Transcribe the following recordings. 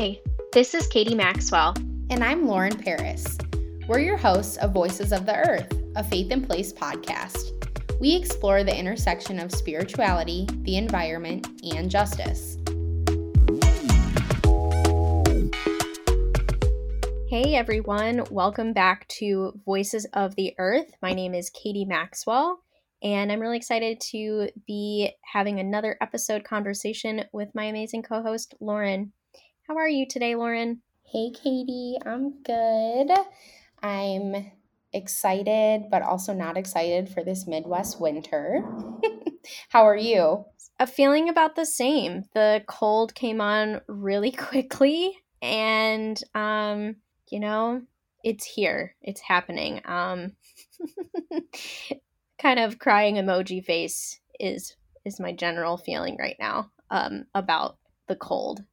Hi, this is Katie Maxwell. And I'm Lauren Paris. We're your hosts of Voices of the Earth, a Faith in Place podcast. We explore the intersection of spirituality, the environment, and justice. Hey everyone, welcome back to Voices of the Earth. My name is Katie Maxwell, and I'm really excited to be having another episode conversation with my amazing co-host, Lauren. How are you today, Lauren? Hey, Katie. I'm good. I'm excited, but also not excited for this Midwest winter. How are you? I'm feeling about the same. The cold came on really quickly, and it's here. It's happening. Kind of crying emoji face is my general feeling right now about the cold.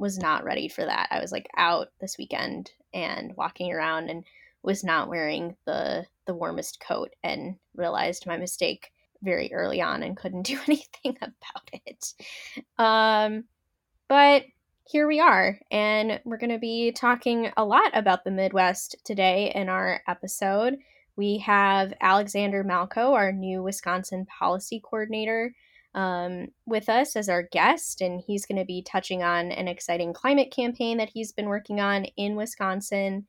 Was not ready for that. I was out this weekend and walking around and was not wearing the warmest coat and realized my mistake very early on and couldn't do anything about it. But here we are, and we're going to be talking a lot about the Midwest today in our episode. We have Alexander Malco, our new Wisconsin policy coordinator, with us as our guest, and he's going to be touching on an exciting climate campaign that he's been working on in Wisconsin,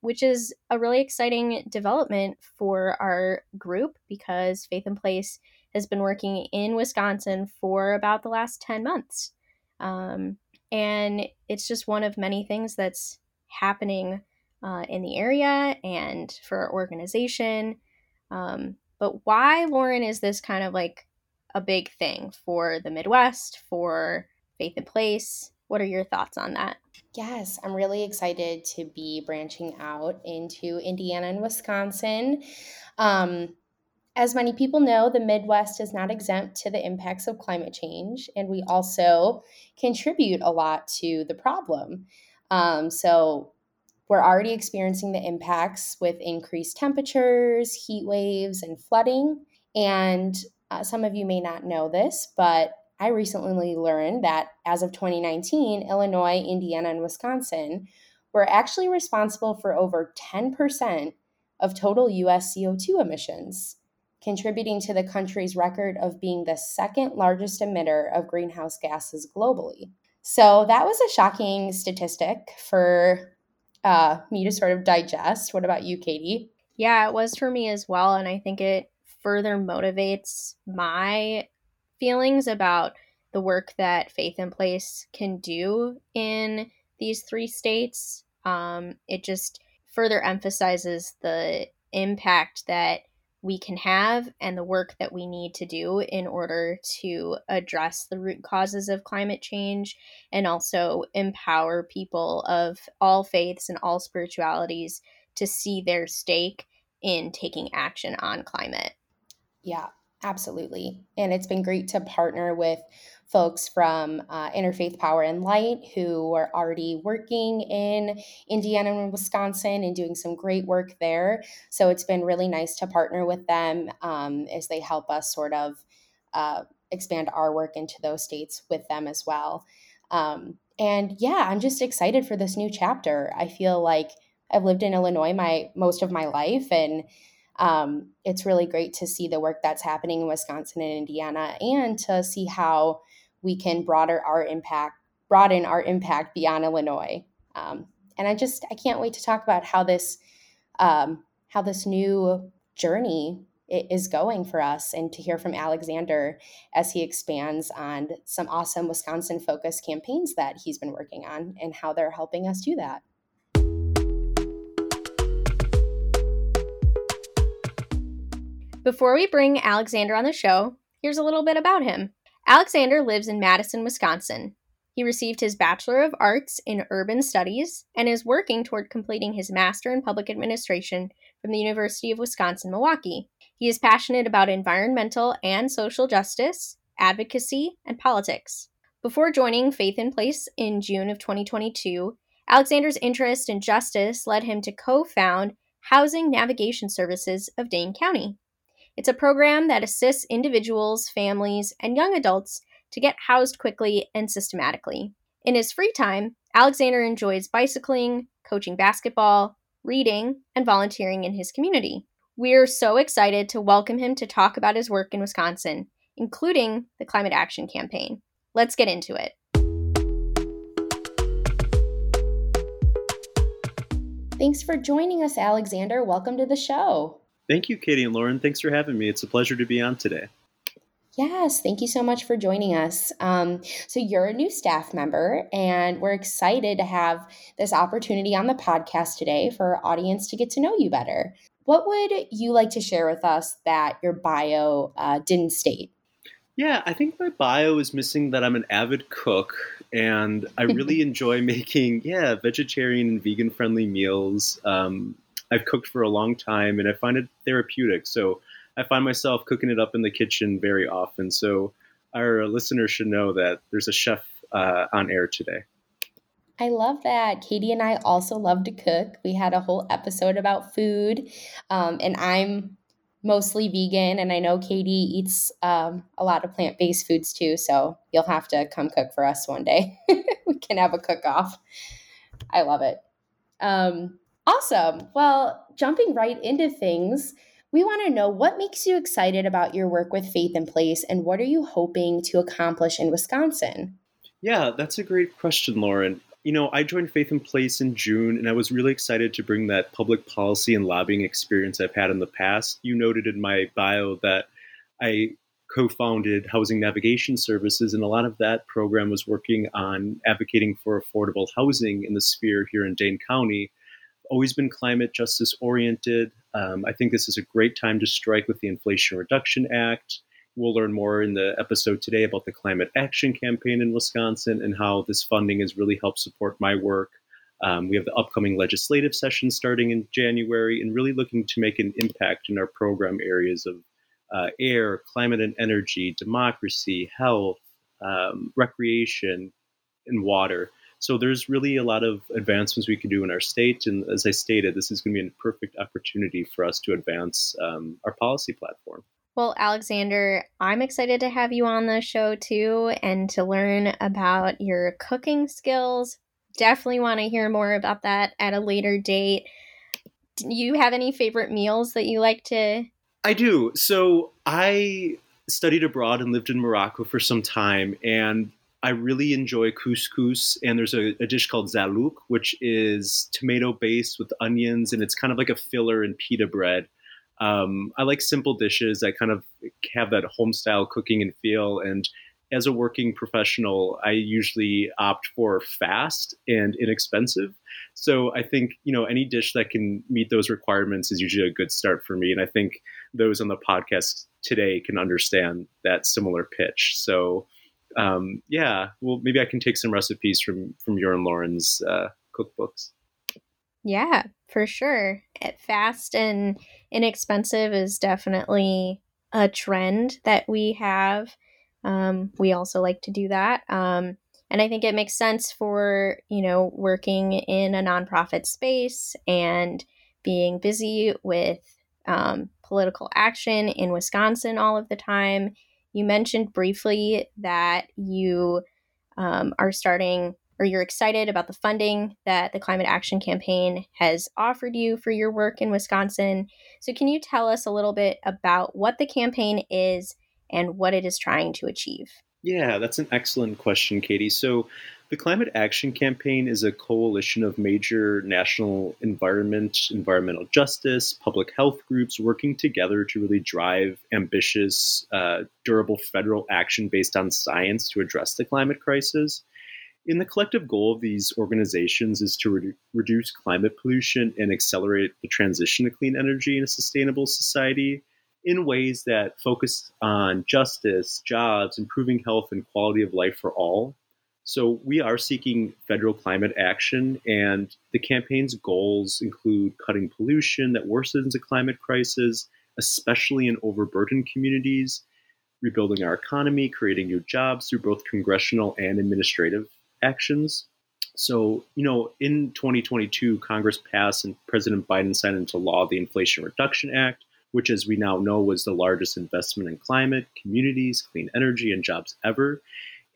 which is a really exciting development for our group because Faith in Place has been working in Wisconsin for about the last 10 months. And it's just one of many things that's happening in the area and for our organization. But why, Lauren, is this kind of a big thing for the Midwest, for Faith in Place? What are your thoughts on that? Yes, I'm really excited to be branching out into Indiana and Wisconsin. As many people know, the Midwest is not exempt to the impacts of climate change, and we also contribute a lot to the problem. So we're already experiencing the impacts with increased temperatures, heat waves, and flooding. And some of you may not know this, but I recently learned that as of 2019, Illinois, Indiana, and Wisconsin were actually responsible for over 10% of total U.S. CO2 emissions, contributing to the country's record of being the second largest emitter of greenhouse gases globally. So that was a shocking statistic for me to sort of digest. What about you, Katie? Yeah, it was for me as well, and I think it further motivates my feelings about the work that Faith in Place can do in these three states. It just further emphasizes the impact that we can have and the work that we need to do in order to address the root causes of climate change and also empower people of all faiths and all spiritualities to see their stake in taking action on climate. Yeah, absolutely. And it's been great to partner with folks from Interfaith Power and Light who are already working in Indiana and Wisconsin and doing some great work there. So it's been really nice to partner with them as they help us sort of expand our work into those states with them as well. And yeah, I'm just excited for this new chapter. I feel like I've lived in Illinois most of my life, and it's really great to see the work that's happening in Wisconsin and Indiana, and to see how we can broaden our impact beyond Illinois. And I can't wait to talk about how this new journey is going for us, and to hear from Alexander as he expands on some awesome Wisconsin-focused campaigns that he's been working on and how they're helping us do that. Before we bring Alexander on the show, here's a little bit about him. Alexander lives in Madison, Wisconsin. He received his Bachelor of Arts in Urban Studies and is working toward completing his Master in Public Administration from the University of Wisconsin-Milwaukee. He is passionate about environmental and social justice, advocacy, and politics. Before joining Faith in Place in June of 2022, Alexander's interest in justice led him to co-found Housing Navigation Services of Dane County. It's a program that assists individuals, families, and young adults to get housed quickly and systematically. In his free time, Alexander enjoys bicycling, coaching basketball, reading, and volunteering in his community. We're so excited to welcome him to talk about his work in Wisconsin, including the Climate Action Campaign. Let's get into it. Thanks for joining us, Alexander. Welcome to the show. Thank you, Katie and Lauren. Thanks for having me. It's a pleasure to be on today. Yes, thank you so much for joining us. So you're a new staff member, and we're excited to have this opportunity on the podcast today for our audience to get to know you better. What would you like to share with us that your bio didn't state? Yeah, I think my bio is missing that I'm an avid cook, and I really enjoy making, vegetarian and vegan-friendly meals. I've cooked for a long time, and I find it therapeutic, so I find myself cooking it up in the kitchen very often. So our listeners should know that there's a chef on air today. I love that. Katie and I also love to cook. We had a whole episode about food, and I'm mostly vegan. And I know Katie eats a lot of plant-based foods too. So you'll have to come cook for us one day. We can have a cook-off. I love it. Awesome. Well, jumping right into things, we want to know what makes you excited about your work with Faith in Place, and what are you hoping to accomplish in Wisconsin? Yeah, that's a great question, Lauren. You know, I joined Faith in Place in June, and I was really excited to bring that public policy and lobbying experience I've had in the past. You noted in my bio that I co-founded Housing Navigation Services, and a lot of that program was working on advocating for affordable housing in the sphere here in Dane County. Always been climate justice oriented. I think this is a great time to strike with the Inflation Reduction Act. We'll learn more in the episode today about the Climate Action Campaign in Wisconsin and how this funding has really helped support my work. We have the upcoming legislative session starting in January, and really looking to make an impact in our program areas of air, climate and energy, democracy, health, recreation, and water. So there's really a lot of advancements we can do in our state. And as I stated, this is going to be a perfect opportunity for us to advance our policy platform. Well, Alexander, I'm excited to have you on the show too, and to learn about your cooking skills. Definitely want to hear more about that at a later date. Do you have any favorite meals that you like to? I do. So I studied abroad and lived in Morocco for some time, and I really enjoy couscous, and there's a dish called zalouk, which is tomato-based with onions, and it's kind of like a filler in pita bread. I like simple dishes that kind of have that home-style cooking and feel, and as a working professional, I usually opt for fast and inexpensive. So I think, you know, any dish that can meet those requirements is usually a good start for me, and I think those on the podcast today can understand that similar pitch. So well, maybe I can take some recipes from your and Lauren's cookbooks. Yeah, for sure. Fast and inexpensive is definitely a trend that we have. We also like to do that. And I think it makes sense for, you know, working in a nonprofit space and being busy with political action in Wisconsin all of the time. You mentioned briefly that you are starting, or you're excited about the funding that the Climate Action Campaign has offered you for your work in Wisconsin. So can you tell us a little bit about what the campaign is and what it is trying to achieve? Yeah, that's an excellent question, Katie. So the Climate Action Campaign is a coalition of major national environmental justice, public health groups working together to really drive ambitious, durable federal action based on science to address the climate crisis. And the collective goal of these organizations is to reduce climate pollution and accelerate the transition to clean energy in a sustainable society in ways that focus on justice, jobs, improving health, and quality of life for all. So we are seeking federal climate action, and the campaign's goals include cutting pollution that worsens the climate crisis, especially in overburdened communities, rebuilding our economy, creating new jobs through both congressional and administrative actions. So, you know, in 2022, Congress passed and President Biden signed into law the Inflation Reduction Act, which, as we now know, was the largest investment in climate, communities, clean energy, and jobs ever.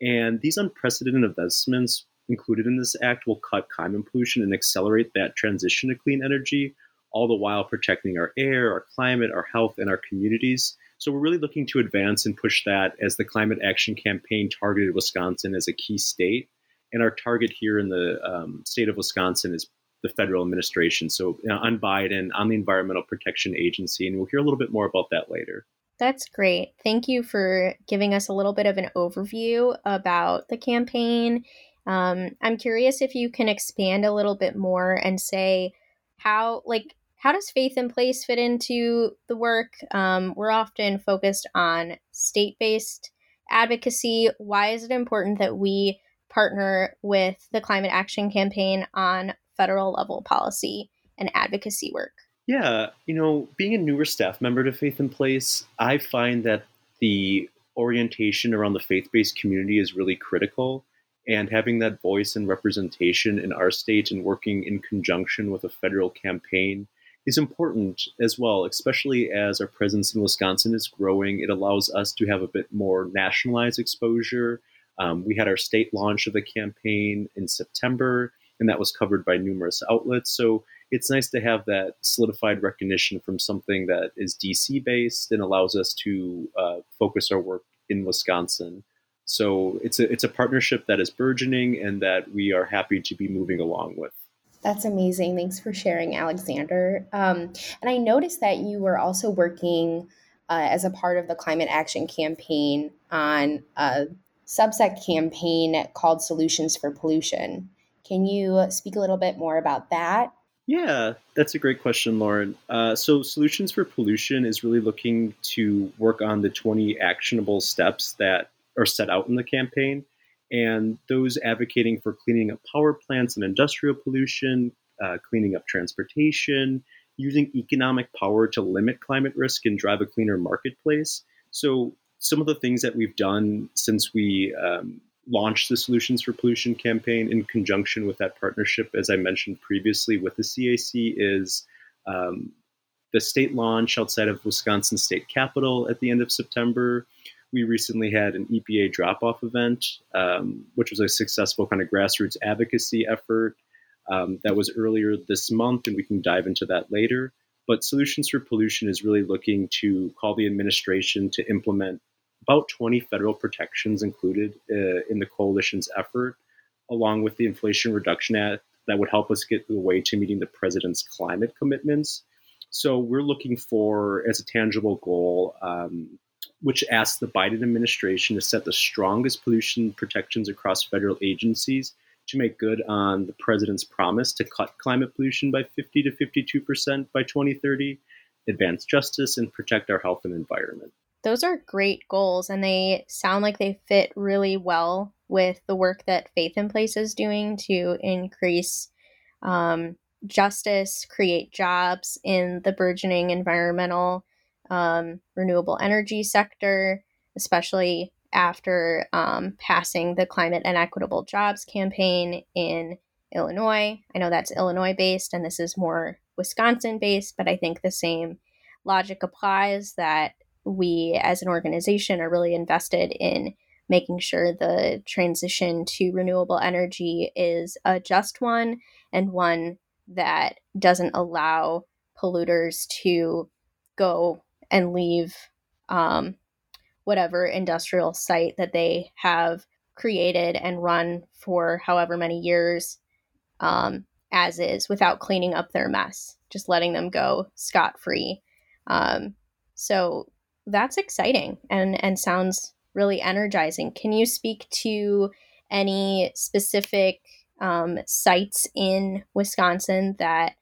And these unprecedented investments included in this act will cut climate pollution and accelerate that transition to clean energy, all the while protecting our air, our climate, our health, and our communities. So we're really looking to advance and push that as the Climate Action Campaign targeted Wisconsin as a key state. And our target here in the state of Wisconsin is the federal administration. So on Biden, on the Environmental Protection Agency, and we'll hear a little bit more about that later. That's great. Thank you for giving us a little bit of an overview about the campaign. I'm curious if you can expand a little bit more and say how does Faith in Place fit into the work? We're often focused on state-based advocacy. Why is it important that we partner with the Climate Action Campaign on federal level policy and advocacy work? Yeah, being a newer staff member to Faith in Place, I find that the orientation around the faith-based community is really critical. And having that voice and representation in our state and working in conjunction with a federal campaign is important as well, especially as our presence in Wisconsin is growing. It allows us to have a bit more nationalized exposure. We had our state launch of the campaign in September, and that was covered by numerous outlets. So it's nice to have that solidified recognition from something that is DC-based and allows us to focus our work in Wisconsin. So it's a partnership that is burgeoning and that we are happy to be moving along with. That's amazing. Thanks for sharing, Alexander. And I noticed that you were also working as a part of the Climate Action Campaign on a subsect campaign called Solutions for Pollution. Can you speak a little bit more about that? Yeah, that's a great question, Lauren. So Solutions for Pollution is really looking to work on the 20 actionable steps that are set out in the campaign, and those advocating for cleaning up power plants and industrial pollution, cleaning up transportation, using economic power to limit climate risk and drive a cleaner marketplace. So some of the things that we've done since we launched the Solutions for Pollution campaign in conjunction with that partnership, as I mentioned previously with the CAC, is the state launch outside of Wisconsin State Capitol at the end of September. We recently had an EPA drop-off event, which was a successful kind of grassroots advocacy effort that was earlier this month, and we can dive into that later. But Solutions for Pollution is really looking to call the administration to implement about 20 federal protections included in the coalition's effort, along with the Inflation Reduction Act that would help us get the way to meeting the president's climate commitments. So we're looking for, as a tangible goal, which asks the Biden administration to set the strongest pollution protections across federal agencies to make good on the president's promise to cut climate pollution by 50 to 52% by 2030, advance justice, and protect our health and environment. Those are great goals, and they sound like they fit really well with the work that Faith in Place is doing to increase justice, create jobs in the burgeoning environmental renewable energy sector, especially after passing the Climate and Equitable Jobs campaign in Illinois. I know that's Illinois-based and this is more Wisconsin-based, but I think the same logic applies, that we as an organization are really invested in making sure the transition to renewable energy is a just one and one that doesn't allow polluters to go and leave whatever industrial site that they have created and run for however many years as is, without cleaning up their mess, just letting them go scot-free. So that's exciting and sounds really energizing. Can you speak to any specific sites in Wisconsin that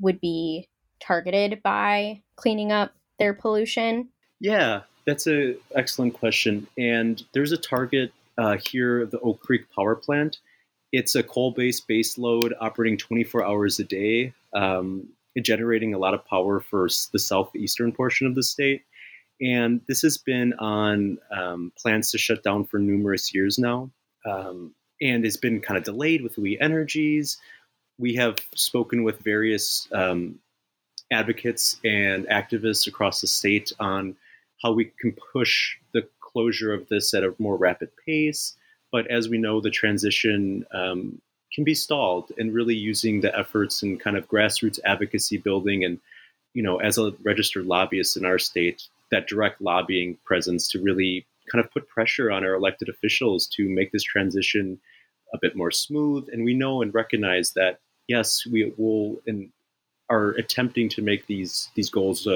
would be targeted by cleaning up their pollution? Yeah, that's an excellent question. And there's a target here at the Oak Creek Power Plant. It's a coal-based baseload operating 24 hours a day, generating a lot of power for the southeastern portion of the state. And this has been on plans to shut down for numerous years now, and has been kind of delayed with We Energies. We have spoken with various advocates and activists across the state on how we can push the closure of this at a more rapid pace, But as we know, the transition can be stalled, and really using the efforts and kind of grassroots advocacy building and, you know, as a registered lobbyist in our state, that direct lobbying presence to really kind of put pressure on our elected officials to make this transition a bit more smooth. And we know and recognize that, yes, we will and are attempting to make these goals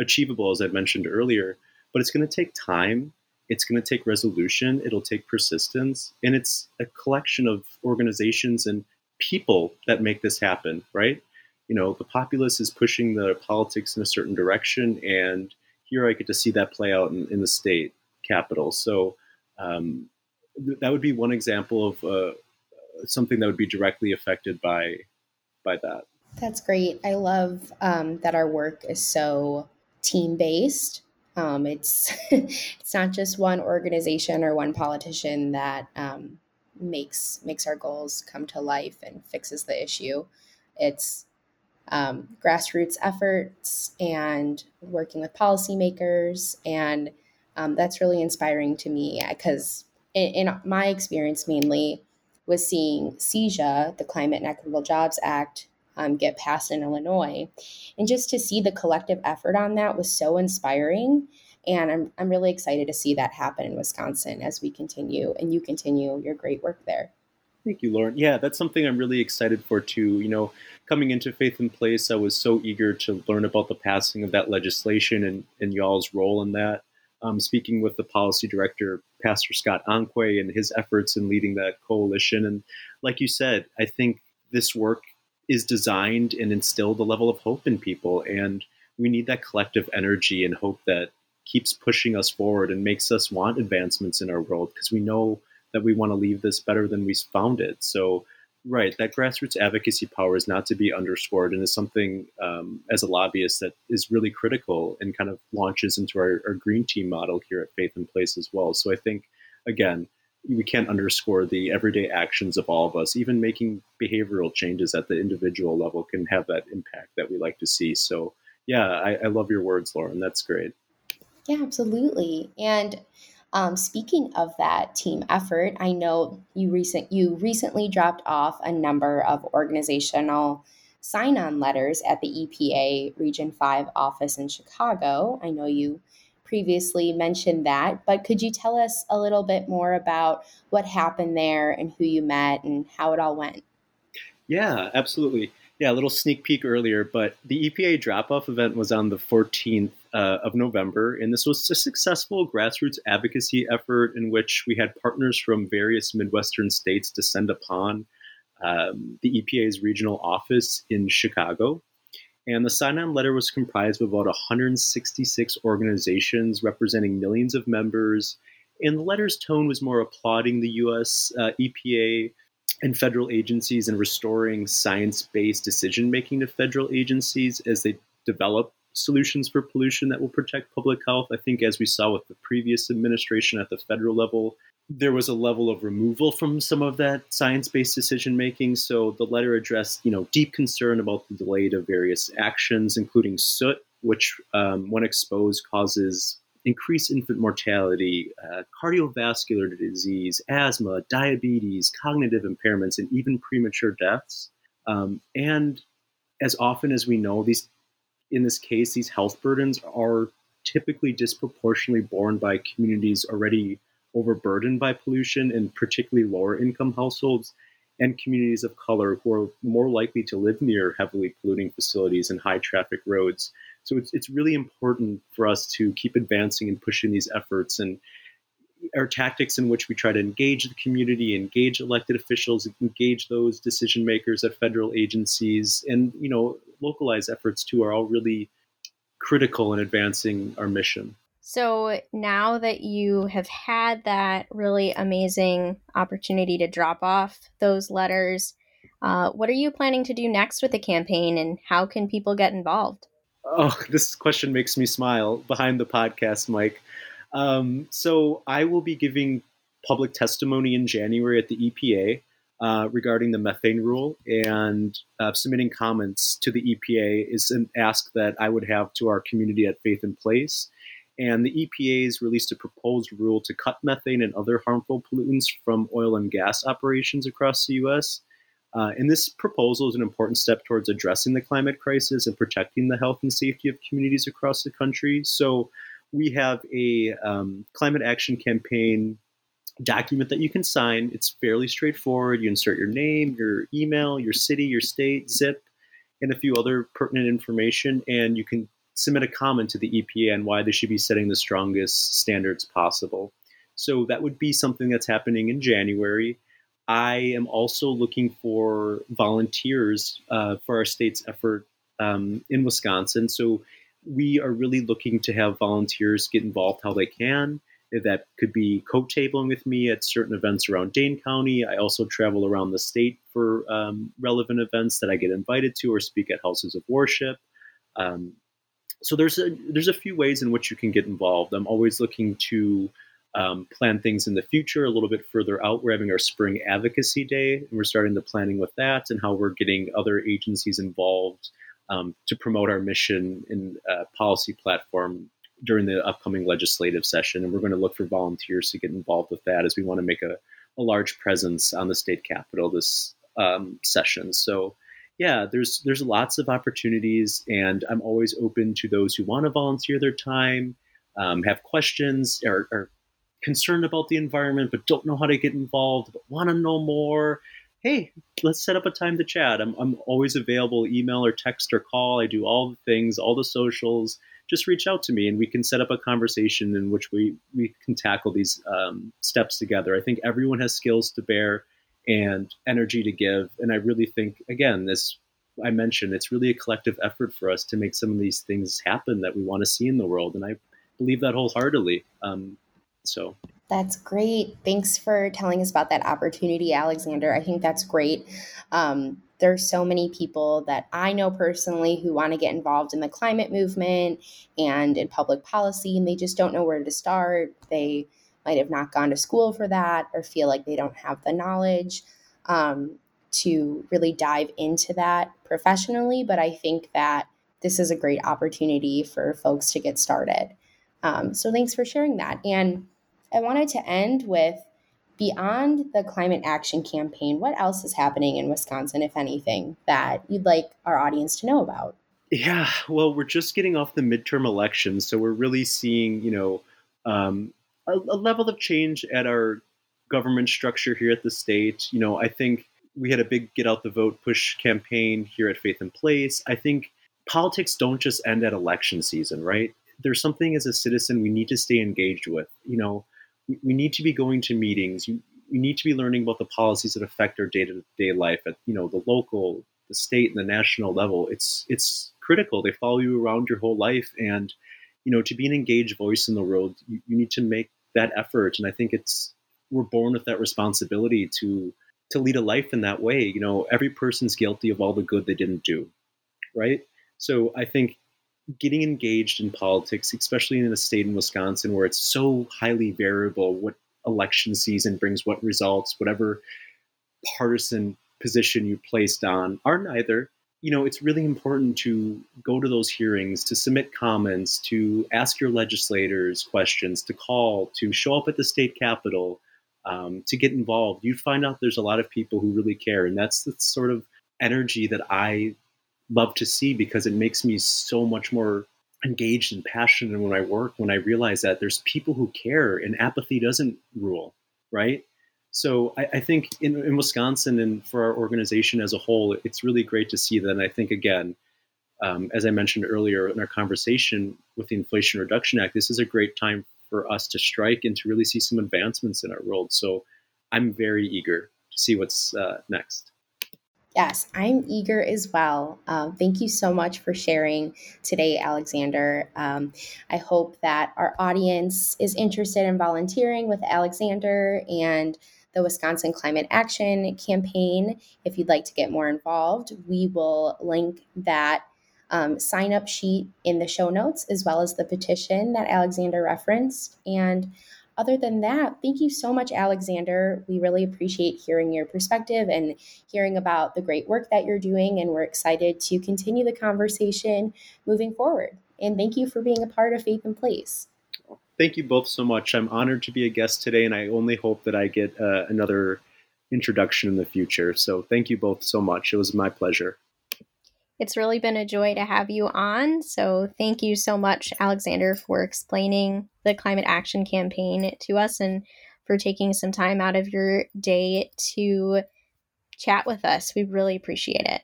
achievable, as I mentioned earlier, but it's going to take time. It's going to take resolution. It'll take persistence. And it's a collection of organizations and people that make this happen, right? You know, the populace is pushing the politics in a certain direction. And here I get to see that play out in the state capital. So that would be one example of something that would be directly affected by that. That's great. I love that our work is so team-based. It's not just one organization or one politician that makes our goals come to life and fixes the issue. It's grassroots efforts and working with policymakers, and that's really inspiring to me because in my experience mainly was seeing CEJA, the Climate and Equitable Jobs Act, get passed in Illinois. And just to see the collective effort on that was so inspiring. And I'm really excited to see that happen in Wisconsin as we continue and you continue your great work there. Thank you, Lauren. Yeah, that's something I'm really excited for too. You know, coming into Faith in Place, I was so eager to learn about the passing of that legislation and y'all's role in that. Speaking with the policy director, Pastor Scott Anque, and his efforts in leading that coalition. And like you said, I think this work is designed and instilled a level of hope in people. And we need that collective energy and hope that keeps pushing us forward and makes us want advancements in our world, because we know that we want to leave this better than we found it. So, right, that grassroots advocacy power is not to be underscored, and is something as a lobbyist that is really critical and kind of launches into our green team model here at Faith in Place as well. So I think, again, we can't underscore the everyday actions of all of us. Even making behavioral changes at the individual level can have that impact that we like to see. So yeah, I love your words, Lauren. That's great. Yeah, absolutely. And speaking of that team effort, I know you recently dropped off a number of organizational sign-on letters at the EPA Region 5 office in Chicago. I know you previously mentioned that, but could you tell us a little bit more about what happened there and who you met and how it all went? Yeah, absolutely. Yeah, a little sneak peek earlier, but the EPA drop-off event was on the 14th of November, and this was a successful grassroots advocacy effort in which we had partners from various Midwestern states descend upon the EPA's regional office in Chicago. And the sign-on letter was comprised of about 166 organizations representing millions of members. And the letter's tone was more applauding the U.S. EPA and federal agencies and restoring science-based decision-making to federal agencies as they develop solutions for pollution that will protect public health. I think as we saw with the previous administration at the federal level, there was a level of removal from some of that science-based decision-making. So the letter addressed, you know, deep concern about the delay to various actions, including soot, which when exposed causes increased infant mortality, cardiovascular disease, asthma, diabetes, cognitive impairments, and even premature deaths. And as often as we know, in this case, these health burdens are typically disproportionately borne by communities already overburdened by pollution, and particularly lower income households and communities of color who are more likely to live near heavily polluting facilities and high traffic roads. So it's really important for us to keep advancing and pushing these efforts, and our tactics in which we try to engage the community, engage elected officials, engage those decision makers at federal agencies, and, you know, localized efforts too are all really critical in advancing our mission. So now that you have had that really amazing opportunity to drop off those letters, what are you planning to do next with the campaign, and how can people get involved? Oh, this question makes me smile behind the podcast, Mike. So I will be giving public testimony in January at the EPA regarding the methane rule, and submitting comments to the EPA is an ask that I would have to our community at Faith in Place. and the EPA's released a proposed rule to cut methane and other harmful pollutants from oil and gas operations across the U.S. And this proposal is an important step towards addressing the climate crisis and protecting the health and safety of communities across the country. So we have a Climate Action Campaign document that you can sign. It's fairly straightforward. You insert your name, your email, your city, your state, zip, and a few other pertinent information, and you can submit a comment to the EPA on why they should be setting the strongest standards possible. So that would be something that's happening in January. I am also looking for volunteers for our state's effort in Wisconsin. So we are really looking to have volunteers get involved how they can. That could be co-tabling with me at certain events around Dane County. I also travel around the state for relevant events that I get invited to or speak at houses of worship. So there's a few ways in which you can get involved. I'm always looking to plan things in the future a little bit further out. We're having our spring advocacy day, and we're starting the planning with that and how we're getting other agencies involved to promote our mission and policy platform during the upcoming legislative session. And we're going to look for volunteers to get involved with that, as we want to make a large presence on the state capitol this session. So yeah, there's lots of opportunities, and I'm always open to those who want to volunteer their time, have questions, or concerned about the environment but don't know how to get involved but want to know more. Hey, let's set up a time to chat. I'm always available, email or text or call. I do all the things, all the socials. Just reach out to me and we can set up a conversation in which we can tackle these steps together. I think everyone has skills to bear and energy to give, and I really think, again, this I mentioned, it's really a collective effort for us to make some of these things happen that we want to see in the world, and I believe that wholeheartedly. So that's great. Thanks for telling us about that opportunity, Alexander. I think that's great. There's so many people that I know personally who want to get involved in the climate movement and in public policy, and they just don't know where to start. They might have not gone to school for that or feel like they don't have the knowledge to really dive into that professionally. But I think that this is a great opportunity for folks to get started. So thanks for sharing that. And I wanted to end with, beyond the Climate Action Campaign, what else is happening in Wisconsin, if anything, that you'd like our audience to know about? Yeah, well, we're just getting off the midterm elections, so we're really seeing, a level of change at our government structure here at the state. You know, I think we had a big get out the vote push campaign here at Faith in Place. I think politics don't just end at election season, right? There's something as a citizen we need to stay engaged with. You know, we need to be going to meetings. You need to be learning about the policies that affect our day-to-day life at, the local, the state, and the national level. It's critical. They follow you around your whole life. And, to be an engaged voice in the world, you need to make that effort. And I think we're born with that responsibility to lead a life in that way. You know, every person's guilty of all the good they didn't do, right? So I think getting engaged in politics, especially in a state in Wisconsin where it's so highly variable, what election season brings, what results, whatever partisan position you placed on, or neither, it's really important to go to those hearings, to submit comments, to ask your legislators questions, to call, to show up at the state capitol, to get involved. You find out there's a lot of people who really care. And that's the sort of energy that I love to see, because it makes me so much more engaged and passionate when I work, when I realize that there's people who care and apathy doesn't rule, right? So I think in Wisconsin and for our organization as a whole, it's really great to see that. And I think, again, as I mentioned earlier in our conversation with the Inflation Reduction Act, this is a great time for us to strike and to really see some advancements in our world. So I'm very eager to see what's next. Yes, I'm eager as well. Thank you so much for sharing today, Alexander. I hope that our audience is interested in volunteering with Alexander and the Wisconsin Climate Action Campaign. If you'd like to get more involved, we will link that sign-up sheet in the show notes, as well as the petition that Alexander referenced. And other than that, thank you so much, Alexander. We really appreciate hearing your perspective and hearing about the great work that you're doing. And we're excited to continue the conversation moving forward. And thank you for being a part of Faith in Place. Thank you both so much. I'm honored to be a guest today, and I only hope that I get another introduction in the future. So thank you both so much. It was my pleasure. It's really been a joy to have you on. So thank you so much, Alexander, for explaining the Climate Action Campaign to us and for taking some time out of your day to chat with us. We really appreciate it.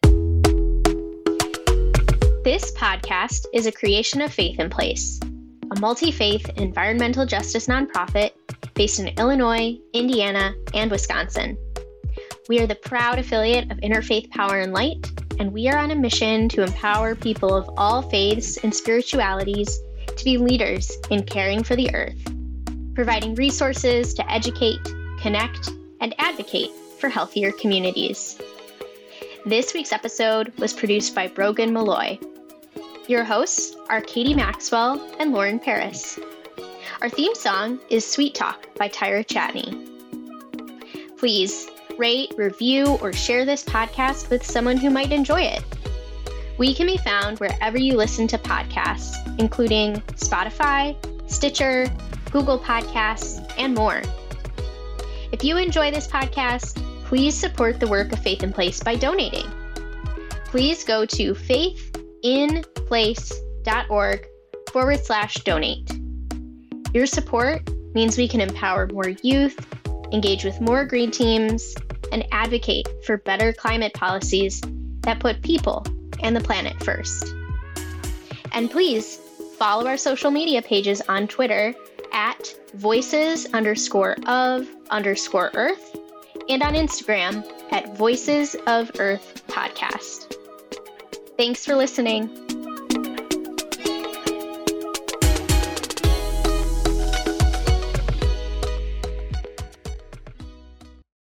This podcast is a creation of Faith in Place, a multi-faith environmental justice nonprofit based in Illinois, Indiana, and Wisconsin. We are the proud affiliate of Interfaith Power and Light, and we are on a mission to empower people of all faiths and spiritualities to be leaders in caring for the earth, providing resources to educate, connect, and advocate for healthier communities. This week's episode was produced by Brogan Malloy. Your hosts are Katie Maxwell and Lauren Paris. Our theme song is Sweet Talk by Tyra Chatney. Please rate, review, or share this podcast with someone who might enjoy it. We can be found wherever you listen to podcasts, including Spotify, Stitcher, Google Podcasts, and more. If you enjoy this podcast, please support the work of Faith in Place by donating. Please go to faithinplace.org/donate. Your support means we can empower more youth, engage with more green teams, and advocate for better climate policies that put people and the planet first. And please follow our social media pages on Twitter at @voices_of_earth and on Instagram at @voicesoferthpodcast. Thanks for listening.